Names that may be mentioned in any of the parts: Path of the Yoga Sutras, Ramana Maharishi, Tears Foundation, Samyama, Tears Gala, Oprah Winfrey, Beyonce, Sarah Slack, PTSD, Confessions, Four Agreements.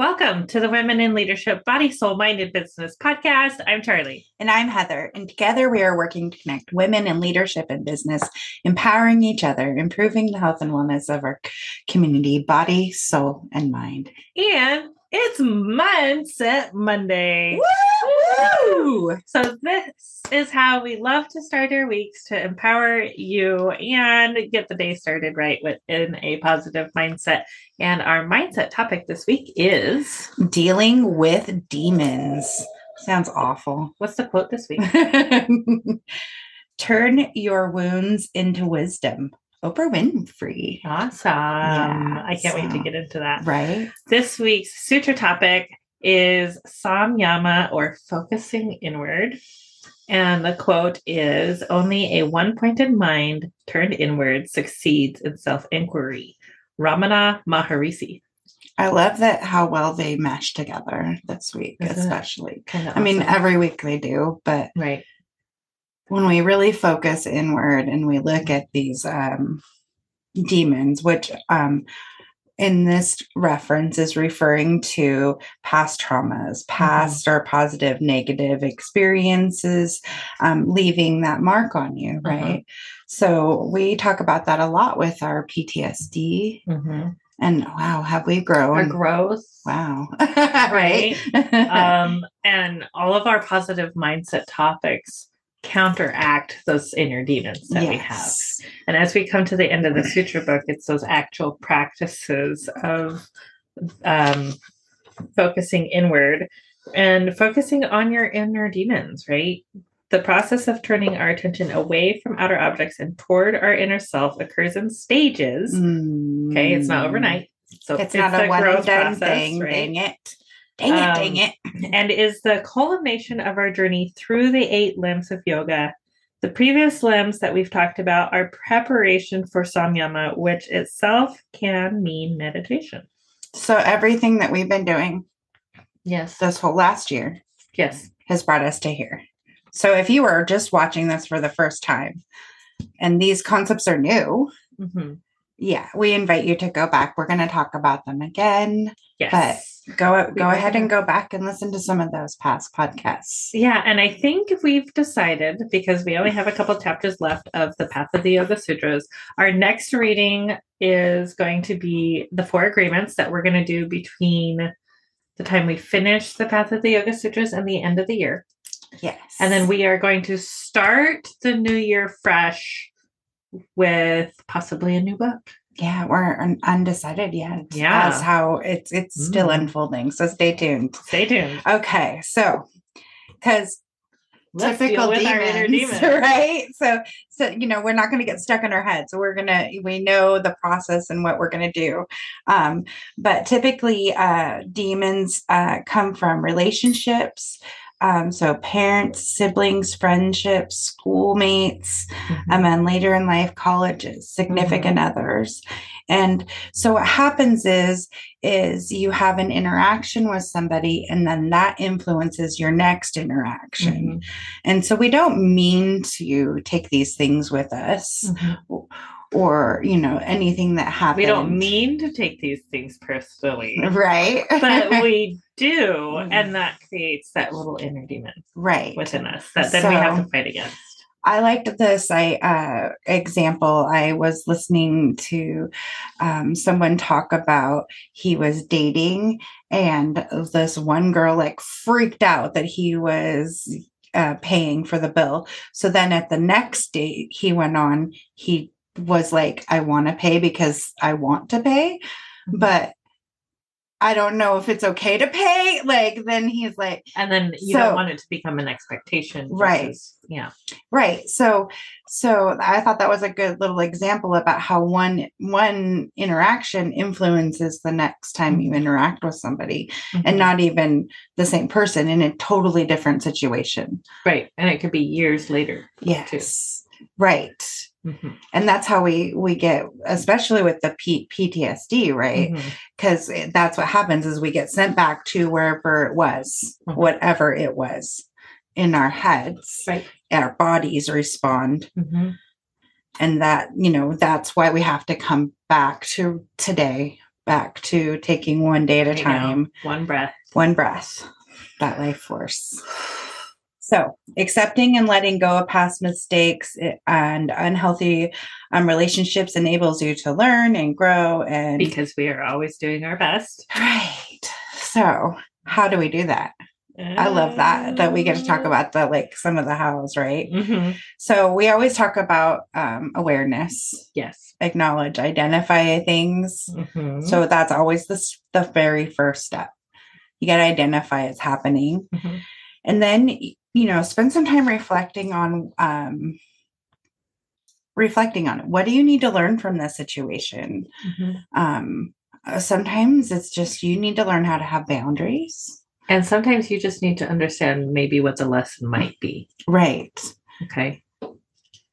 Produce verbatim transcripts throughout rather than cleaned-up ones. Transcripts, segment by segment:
Welcome to the Women in Leadership Body, Soul, Mind, and Business podcast. I'm Charlie. And I'm Heather. And together we are working to connect women in leadership and business, empowering each other, improving the health and wellness of our community, body, soul, and mind. And it's Mindset Monday. Woo! Woo! So this is how we love to start our weeks, to empower you and get the day started right within a positive mindset. And our mindset topic this week is dealing with demons. Sounds awful. What's the quote this week? Turn your wounds into wisdom. Oprah Winfrey. Awesome. Yeah, I can't so, wait to get into that. Right. This week's sutra topic is Samyama, or focusing inward. And the quote is, only a one-pointed mind turned inward succeeds in self-inquiry. Ramana Maharishi. I love that, how well they mesh together this week, Isn't especially. Kind of I awesome. mean, every week they do, but right. when we really focus inward and we look at these um, demons, which um, in this reference is referring to past traumas, past mm-hmm. or positive, negative experiences, um, leaving that mark on you, right? Mm-hmm. So we talk about that a lot with our P T S D mm-hmm. and wow, have we grown? Our growth. Wow. Right. um, and all of our positive mindset topics counteract those inner demons that yes. we have. And as we come to the end of the sutra book, it's those actual practices of um, focusing inward and focusing on your inner demons, right? The process of turning our attention away from outer objects and toward our inner self occurs in stages. Mm. Okay, it's not overnight. So it's, it's not a one and done thing, right? Dang it. Dang it, dang it. Um, and is the culmination of our journey through the eight limbs of yoga. The previous limbs that we've talked about are preparation for samyama, which itself can mean meditation. So everything that we've been doing yes, this whole last year yes, has brought us to here. So if you are just watching this for the first time and these concepts are new, mm-hmm. yeah, we invite you to go back. We're going to talk about them again. Yes. But go, go ahead and go back and listen to some of those past podcasts. Yeah. And I think we've decided, because we only have a couple of chapters left of the Path of the Yoga Sutras, our next reading is going to be the Four Agreements that we're going to do between the time we finish the Path of the Yoga Sutras and the end of the year. Yes. And then we are going to start the new year fresh with possibly a new book. Yeah, we're undecided yet. Yeah. That's how it's it's mm. still unfolding. So stay tuned. Stay tuned. Okay. So, because typical demons, our inner demons, right? So, so you know, we're not going to get stuck in our heads. We're going to, we know the process and what we're going to do. Um, but typically uh, demons uh, come from relationships, Um, so parents, siblings, friendships, schoolmates, mm-hmm. um, and later in life, colleges, significant mm-hmm. others. And so what happens is, is you have an interaction with somebody and then that influences your next interaction. Mm-hmm. And so we don't mean to take these things with us. Mm-hmm. Or, you know, anything that happened. We don't mean to take these things personally. Right. But we do. Mm-hmm. And that creates that little inner demon. Right. Within us. That then so, we have to fight against. I liked this I uh, example. I was listening to um, someone talk about he was dating. And this one girl, like, freaked out that he was uh, paying for the bill. So then at the next date he went on, he was like, I want to pay because I want to pay, but I don't know if it's okay to pay. Like, then he's like, and then you so, don't want it to become an expectation. Versus, right. Yeah. Right. So, so I thought that was a good little example about how one, one interaction influences the next time you interact with somebody mm-hmm. and not even the same person in a totally different situation. Right. And it could be years later. Yes. Too. Right. Mm-hmm. And that's how we, we get, especially with the P- PTSD, right? Because mm-hmm. that's what happens is we get sent back to wherever it was, mm-hmm. whatever it was in our heads, right. Our bodies respond. Mm-hmm. And that, you know, that's why we have to come back to today back to taking one day at a I time. Know. One breath. One breath. That life force. So accepting and letting go of past mistakes and unhealthy um, relationships enables you to learn and grow. And because we are always doing our best. Right. So how do we do that? Uh, I love that, that we get to talk about the, like some of the hows, right? Mm-hmm. So we always talk about um, awareness. Yes. Acknowledge, identify things. Mm-hmm. So that's always the, the very first step. You got to identify it's happening. Mm-hmm. And then, you know, spend some time reflecting on, um, reflecting on it. What do you need to learn from this situation? Mm-hmm. Um, sometimes it's just, you need to learn how to have boundaries. And sometimes you just need to understand maybe what the lesson might be. Right. Okay.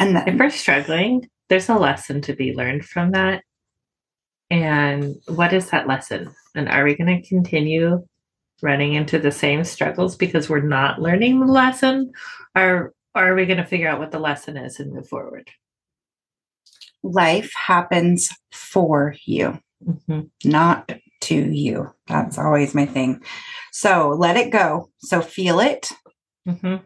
And then, if we're struggling, there's a lesson to be learned from that. And what is that lesson? And are we going to continue running into the same struggles because we're not learning the lesson, or, or are we going to figure out what the lesson is and move forward? Life happens for you, mm-hmm. not to you. That's always my thing. So let it go. So feel it. Mm-hmm.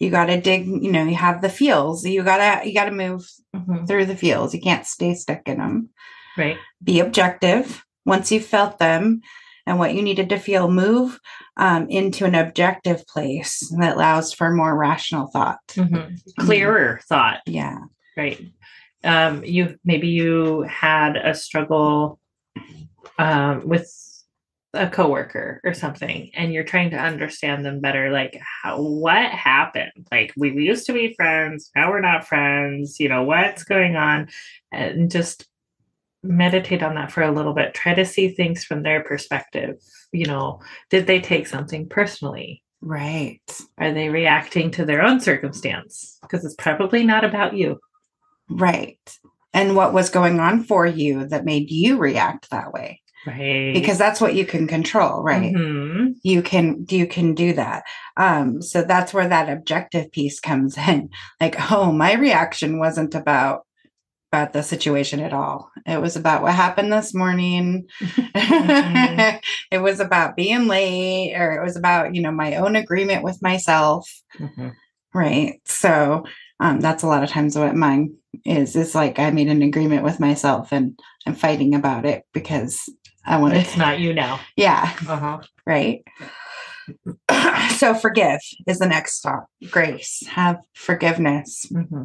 You got to dig, you know, you have the feels. You got to, you got to move mm-hmm. through the feels. You can't stay stuck in them. Right. Be objective. Once you've felt them, and what you needed to feel, move um, into an objective place that allows for more rational thought. Mm-hmm. Clearer mm-hmm. thought. Yeah. Right. Um, you maybe you had a struggle um, with a coworker or something, and you're trying to understand them better. Like, how, what happened? Like, we used to be friends. Now we're not friends. You know, what's going on? And just meditate on that for a little bit. Try to see things from their perspective. You know, did they take something personally? Right. Are they reacting to their own circumstance? Because it's probably not about you. Right. And what was going on for you that made you react that way? Right. Because that's what you can control, right? Mm-hmm. You can, you can do that. Um, so that's where that objective piece comes in. Like, oh, my reaction wasn't about about the situation at all. It was about what happened this morning. Mm-hmm. It was about being late, or it was about, you know, my own agreement with myself. Mm-hmm. Right. So um, that's a lot of times what mine is. It's like, I made an agreement with myself and I'm fighting about it because I want to. It's not you now. Yeah. Uh-huh. Right. So forgive is the next stop. Grace, have forgiveness. Mm-hmm.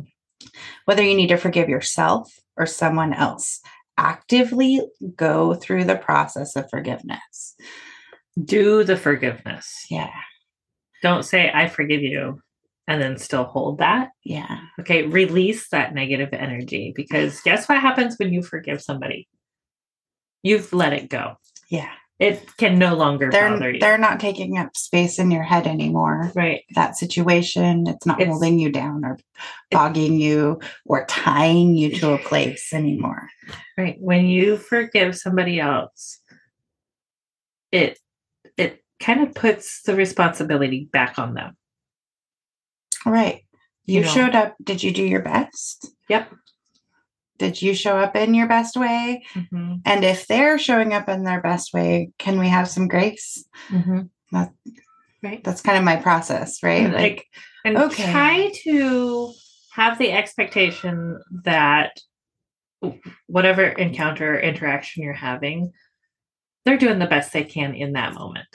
Whether you need to forgive yourself or someone else, actively go through the process of forgiveness. Do the forgiveness. Yeah. Don't say, I forgive you, and then still hold that. Yeah. Okay. Release that negative energy, because guess what happens when you forgive somebody? You've let it go. Yeah. It can no longer they're, bother you. They're not taking up space in your head anymore. Right. That situation, it's not it's, holding you down or bogging you or tying you to a place anymore. Right. When you forgive somebody else, it it kind of puts the responsibility back on them. Right. You, you know, showed up. Did you do your best? Yep. Did you show up in your best way? Mm-hmm. And if they're showing up in their best way, can we have some grace? Mm-hmm. That, right. That's kind of my process, right? And like, like, and okay. Try to have the expectation that whatever encounter or interaction you're having, they're doing the best they can in that moment.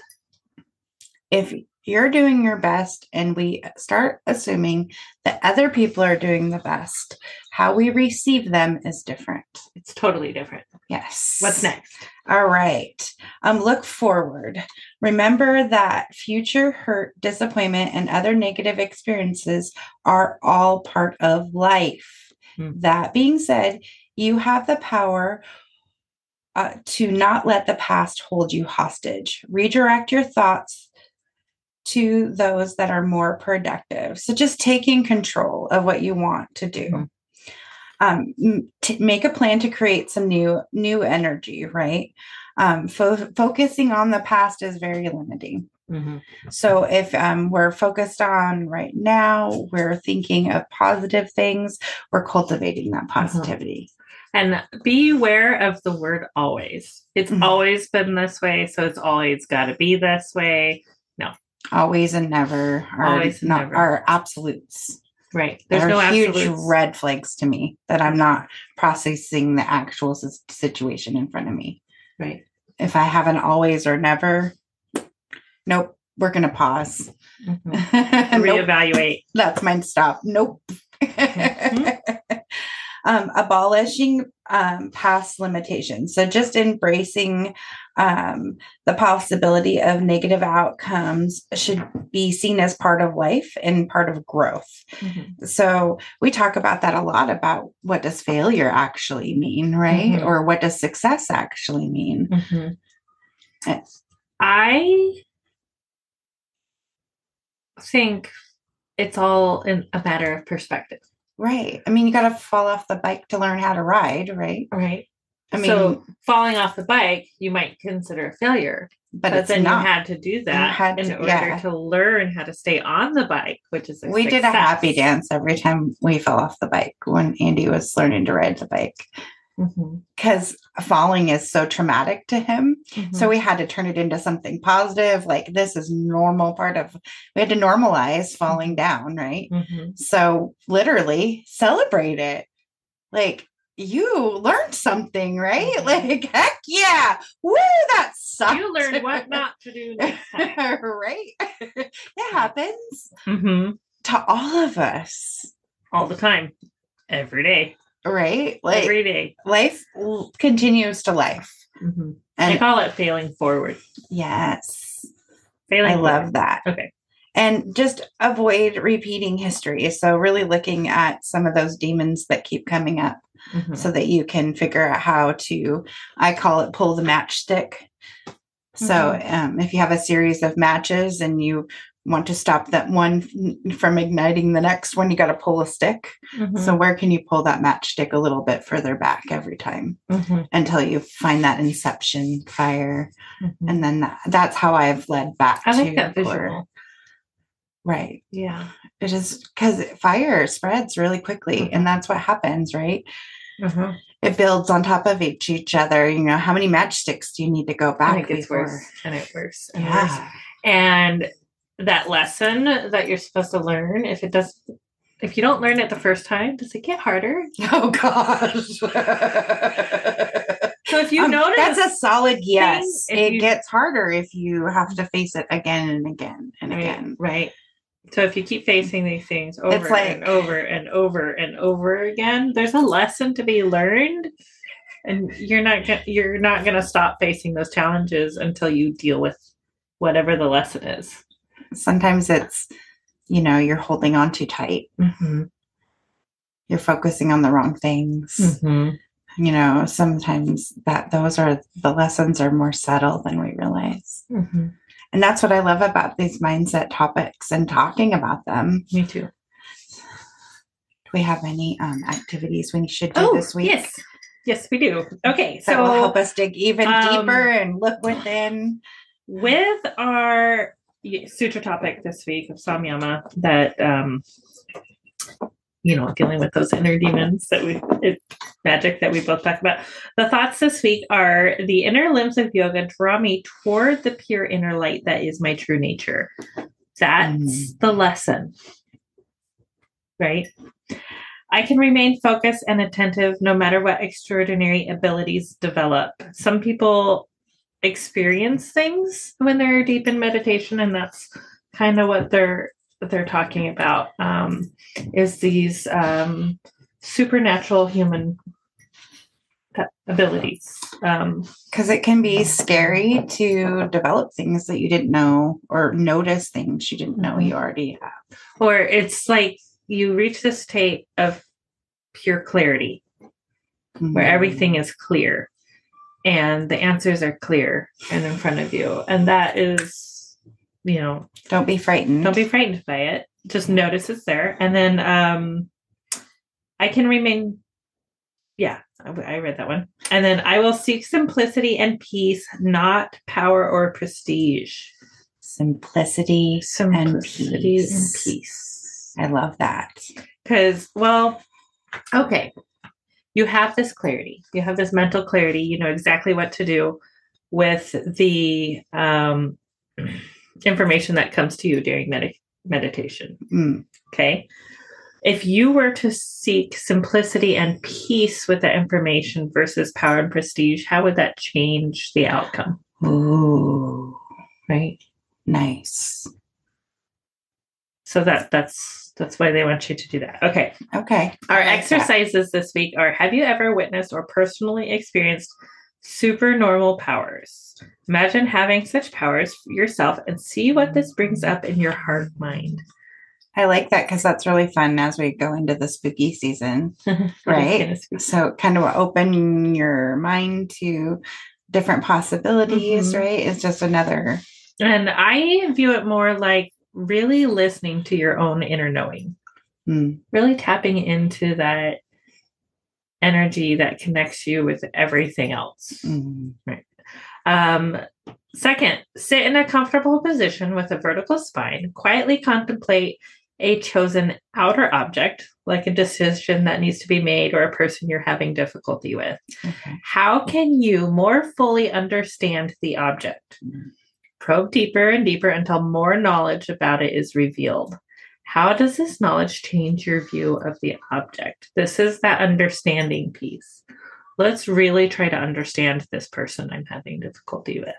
If you're doing your best, and we start assuming that other people are doing the best, how we receive them is different. It's totally different. Yes. What's next? All right. Um, look forward. Remember that future hurt, disappointment, and other negative experiences are all part of life. Mm-hmm. That being said, you have the power uh, to not let the past hold you hostage. Redirect your thoughts to those that are more productive. So just taking control of what you want to do. Mm-hmm. Um, to make a plan to create some new, new energy, right? Um, fo- focusing on the past is very limiting. Mm-hmm. So if um, we're focused on right now, we're thinking of positive things, we're cultivating that positivity. Mm-hmm. And be aware of the word always. It's mm-hmm. always been this way. So it's always got to be this way. No. Always and never are, always and not, never. Are absolutes. Right. There's there no are huge absolutes. Red flags to me that I'm not processing the actual situation in front of me. Right. If I have an always or never, nope, we're going to pause. Mm-hmm. Reevaluate. Nope. That's mine. Stop. Nope. Mm-hmm. Um, abolishing um, past limitations. So just embracing um, the possibility of negative outcomes should be seen as part of life and part of growth. Mm-hmm. So we talk about that a lot, about what does failure actually mean, right? Mm-hmm. Or what does success actually mean? Mm-hmm. Yes. I think it's all in a matter of perspective. Right. I mean, you got to fall off the bike to learn how to ride, right? Right. I mean, so falling off the bike, you might consider a failure, but, but it's then not. You had to do that had to, in order yeah. to learn how to stay on the bike, which is a we success. Did a happy dance every time we fell off the bike when Andy was learning to ride the bike, because mm-hmm. falling is so traumatic to him. Mm-hmm. So we had to turn it into something positive. Like, this is normal part of, we had to normalize falling down. Right. Mm-hmm. So literally celebrate it. Like, you learned something, right? Mm-hmm. Like, heck yeah. Woo, that sucked. You learned what not to do next time. Right. It happens mm-hmm. to all of us. All the time. Every day. Right? Like, every day. Life l- continues to life. Mm-hmm. And I call it failing forward. Yes. Failing I forward. Love that. Okay. And just avoid repeating history. So really looking at some of those demons that keep coming up mm-hmm. so that you can figure out how to, I call it pull the matchstick. Mm-hmm. So um, if you have a series of matches and you want to stop that one from igniting the next one, you got to pull a stick. Mm-hmm. So where can you pull that matchstick a little bit further back every time mm-hmm. until you find that inception fire. Mm-hmm. And then that, that's how I've led back. I to like that visual. Or, right. Yeah. It is, because fire spreads really quickly mm-hmm. and that's what happens, right? Mm-hmm. It builds on top of each, each other. You know, how many matchsticks do you need to go back? And it gets before? Worse and it worse and yeah. worse. And that lesson that you're supposed to learn, if it does, if you don't learn it the first time, does it get harder? Oh gosh. So if you um, notice, that's a solid yes. Thing, it you, gets harder if you have to face it again and again and right, again. Right. So if you keep facing these things over it's like, and over and over and over again, there's a lesson to be learned, and you're not gonna, you're not going to stop facing those challenges until you deal with whatever the lesson is. Sometimes it's, you know, you're holding on too tight. Mm-hmm. You're focusing on the wrong things. Mm-hmm. You know, sometimes that those are the lessons are more subtle than we realize. Mm-hmm. And that's what I love about these mindset topics and talking about them. Me too. Do we have any um, activities we should do oh, this week? Yes. Yes, we do. Okay. That so will help us dig even um, deeper and look within. With our sutra topic this week of Samyama, that um you know, dealing with those inner demons that we it, magic that we both talk about. The thoughts this week are: the inner limbs of yoga draw me toward the pure inner light that is my true nature. That's mm. the lesson, right? I can remain focused and attentive no matter what extraordinary abilities develop. Some people experience things when they're deep in meditation, and that's kind of what they're they're talking about um is these um supernatural human abilities, um because it can be scary to develop things that you didn't know, or notice things you didn't know you already have. Or it's like you reach this state of pure clarity mm-hmm. where everything is clear and the answers are clear and in front of you. And that is, you know, don't be frightened. Don't be frightened by it. Just notice it's there. And then um, I can remain. Yeah, I, I read that one. And then I will seek simplicity and peace, not power or prestige. Simplicity, simplicity and peace. And peace. I love that. Because, well, okay. you have this clarity, you have this mental clarity, you know exactly what to do with the um, information that comes to you during med- meditation. Mm. Okay. If you were to seek simplicity and peace with the information versus power and prestige, how would that change the outcome? Ooh, right. Nice. So that that's that's why they want you to do that. Okay. Okay. Our like exercises that. This week are: have you ever witnessed or personally experienced supernormal powers? Imagine having such powers yourself and see what this brings up in your heart mind. I like that because that's really fun as we go into the spooky season, right? So kind of open your mind to different possibilities, mm-hmm. right? It's just another. And I view it more like really listening to your own inner knowing, mm. really tapping into that energy that connects you with everything else. Mm. Right. Um, second, sit in a comfortable position with a vertical spine, quietly contemplate a chosen outer object, like a decision that needs to be made or a person you're having difficulty with. Okay. How can you more fully understand the object? Mm. Probe deeper and deeper until more knowledge about it is revealed. How does this knowledge change your view of the object? This is that understanding piece. Let's really try to understand this person I'm having difficulty with.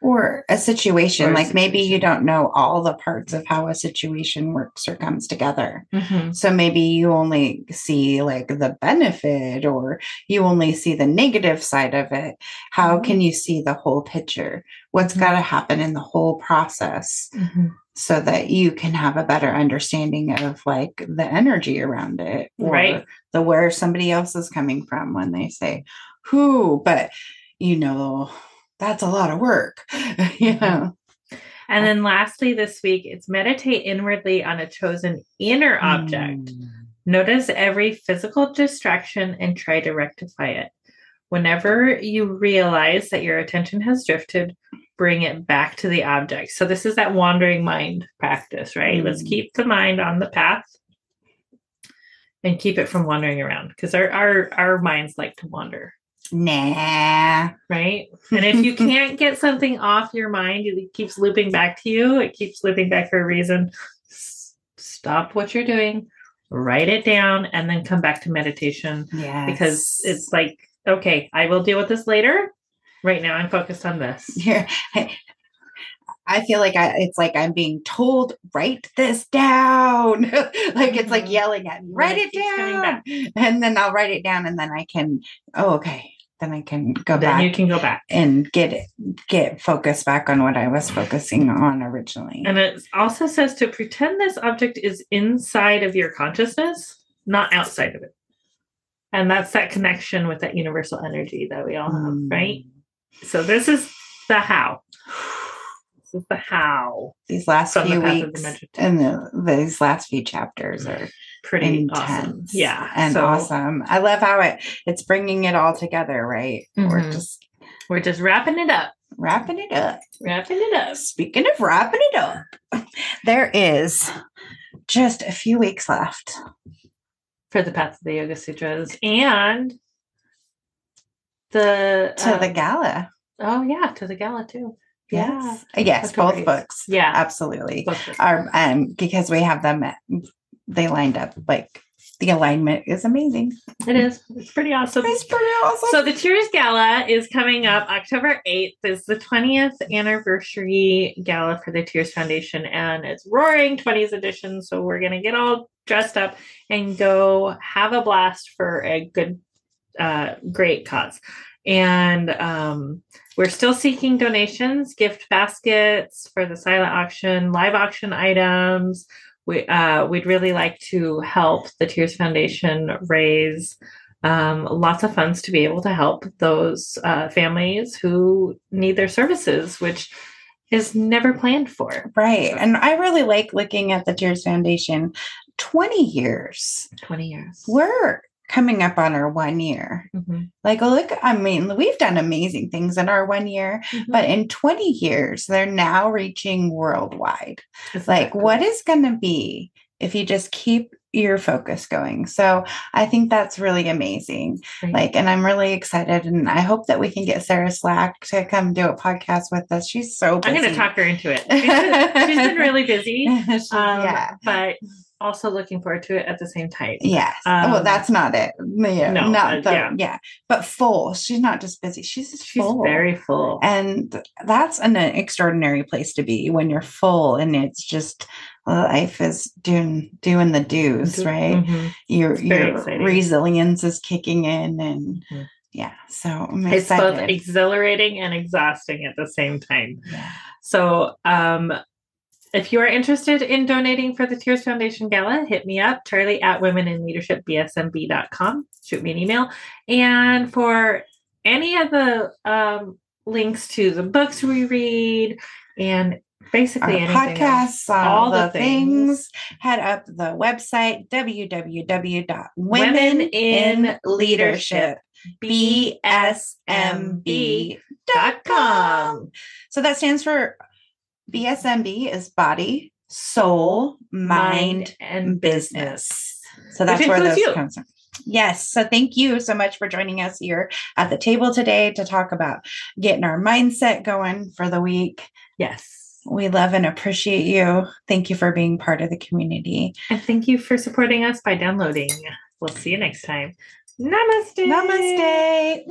Or a situation, or a like situation. Maybe you don't know all the parts of how a situation works or comes together. Mm-hmm. So maybe you only see like the benefit or you only see the negative side of it. How mm-hmm. can you see the whole picture? What's mm-hmm. got to happen in the whole process mm-hmm. so that you can have a better understanding of like the energy around it. Or right. the where somebody else is coming from when they say who, but you know, that's a lot of work, you know. And then lastly this week, it's meditate inwardly on a chosen inner object. Mm. Notice every physical distraction and try to rectify it. Whenever you realize that your attention has drifted, bring it back to the object. So this is that wandering mind practice, right? Mm. Let's keep the mind on the path. And keep it from wandering around because our, our, our minds like to wander. Nah. Right? And if you can't get something off your mind, it keeps looping back to you. It keeps looping back for a reason. S- stop what you're doing, write it down, and then come back to meditation. Yes. Because it's like, okay, I will deal with this later. Right now, I'm focused on this. Yeah. I feel like I, it's like I'm being told, write this down. Like it's like yelling at me, write it down. And then I'll write it down and then I can, oh, okay. Then I can go back. Then you can go back. And get it, get focused back on what I was focusing on originally. And it also says to pretend this object is inside of your consciousness, not outside of it. And that's that connection with that universal energy that we all have, mm. right? So this is the how. Is the how these last few the weeks the and the, these last few chapters are pretty intense, awesome. Yeah, and so, awesome. I love how it it's bringing it all together, right? Mm-hmm. We're just we're just wrapping it up, wrapping it up, wrapping it up. Speaking of wrapping it up, there is just a few weeks left for the Path of the Yoga Sutras and the to um, the gala. Oh yeah, to the gala too. Yes. Yeah. Yes. Both great. Books. Yeah. Absolutely. Our, um, because we have them, at, they lined up. Like the alignment is amazing. It is. It's pretty awesome. It's pretty awesome. So the Tears Gala is coming up October eighth. It's the twentieth anniversary gala for the Tears Foundation, and it's Roaring Twenties edition. So we're gonna get all dressed up and go have a blast for a good, uh, great cause. And um, we're still seeking donations, gift baskets for the silent auction, live auction items. We, uh, we'd really like to help the Tears Foundation raise um, lots of funds to be able to help those uh, families who need their services, which is never planned for. Right. And I really like looking at the Tears Foundation. twenty years. twenty years. Work. Coming up on our one year. Mm-hmm. Like, look, I mean, we've done amazing things in our one year, mm-hmm. but in twenty years, they're now reaching worldwide. Exactly. Like, what is going to be if you just keep your focus going. So I think that's really amazing. Right. Like, and I'm really excited, and I hope that we can get Sarah Slack to come do a podcast with us. She's so busy. I'm going to talk her into it. She's been, she's been really busy, um, yeah. but also looking forward to it at the same time. Yes. Um, well, that's not it. Yeah, no, not uh, the, yeah. yeah, but full. She's not just busy. She's just she's full. Very full. And that's an extraordinary place to be when you're full, and it's just, life is doing doing the do's, right? Mm-hmm. Your your exciting. Resilience is kicking in, and mm-hmm. yeah, so I'm it's excited. Both exhilarating and exhausting at the same time. Yeah. So, um, if you are interested in donating for the Tears Foundation Gala, hit me up, Charlie at women in leadership b s m b dot com. Shoot me an email, and for any of the um, links to the books we read and. Basically, podcasts, all, all the things. things. Head up the website w w w dot women in leadership b s m b dot com. So that stands for B S M B is body, soul, mind, mind and business. So that's where those comes from. Yes. So thank you so much for joining us here at the table today to talk about getting our mindset going for the week. Yes. We love and appreciate you. Thank you for being part of the community. And thank you for supporting us by downloading. We'll see you next time. Namaste. Namaste.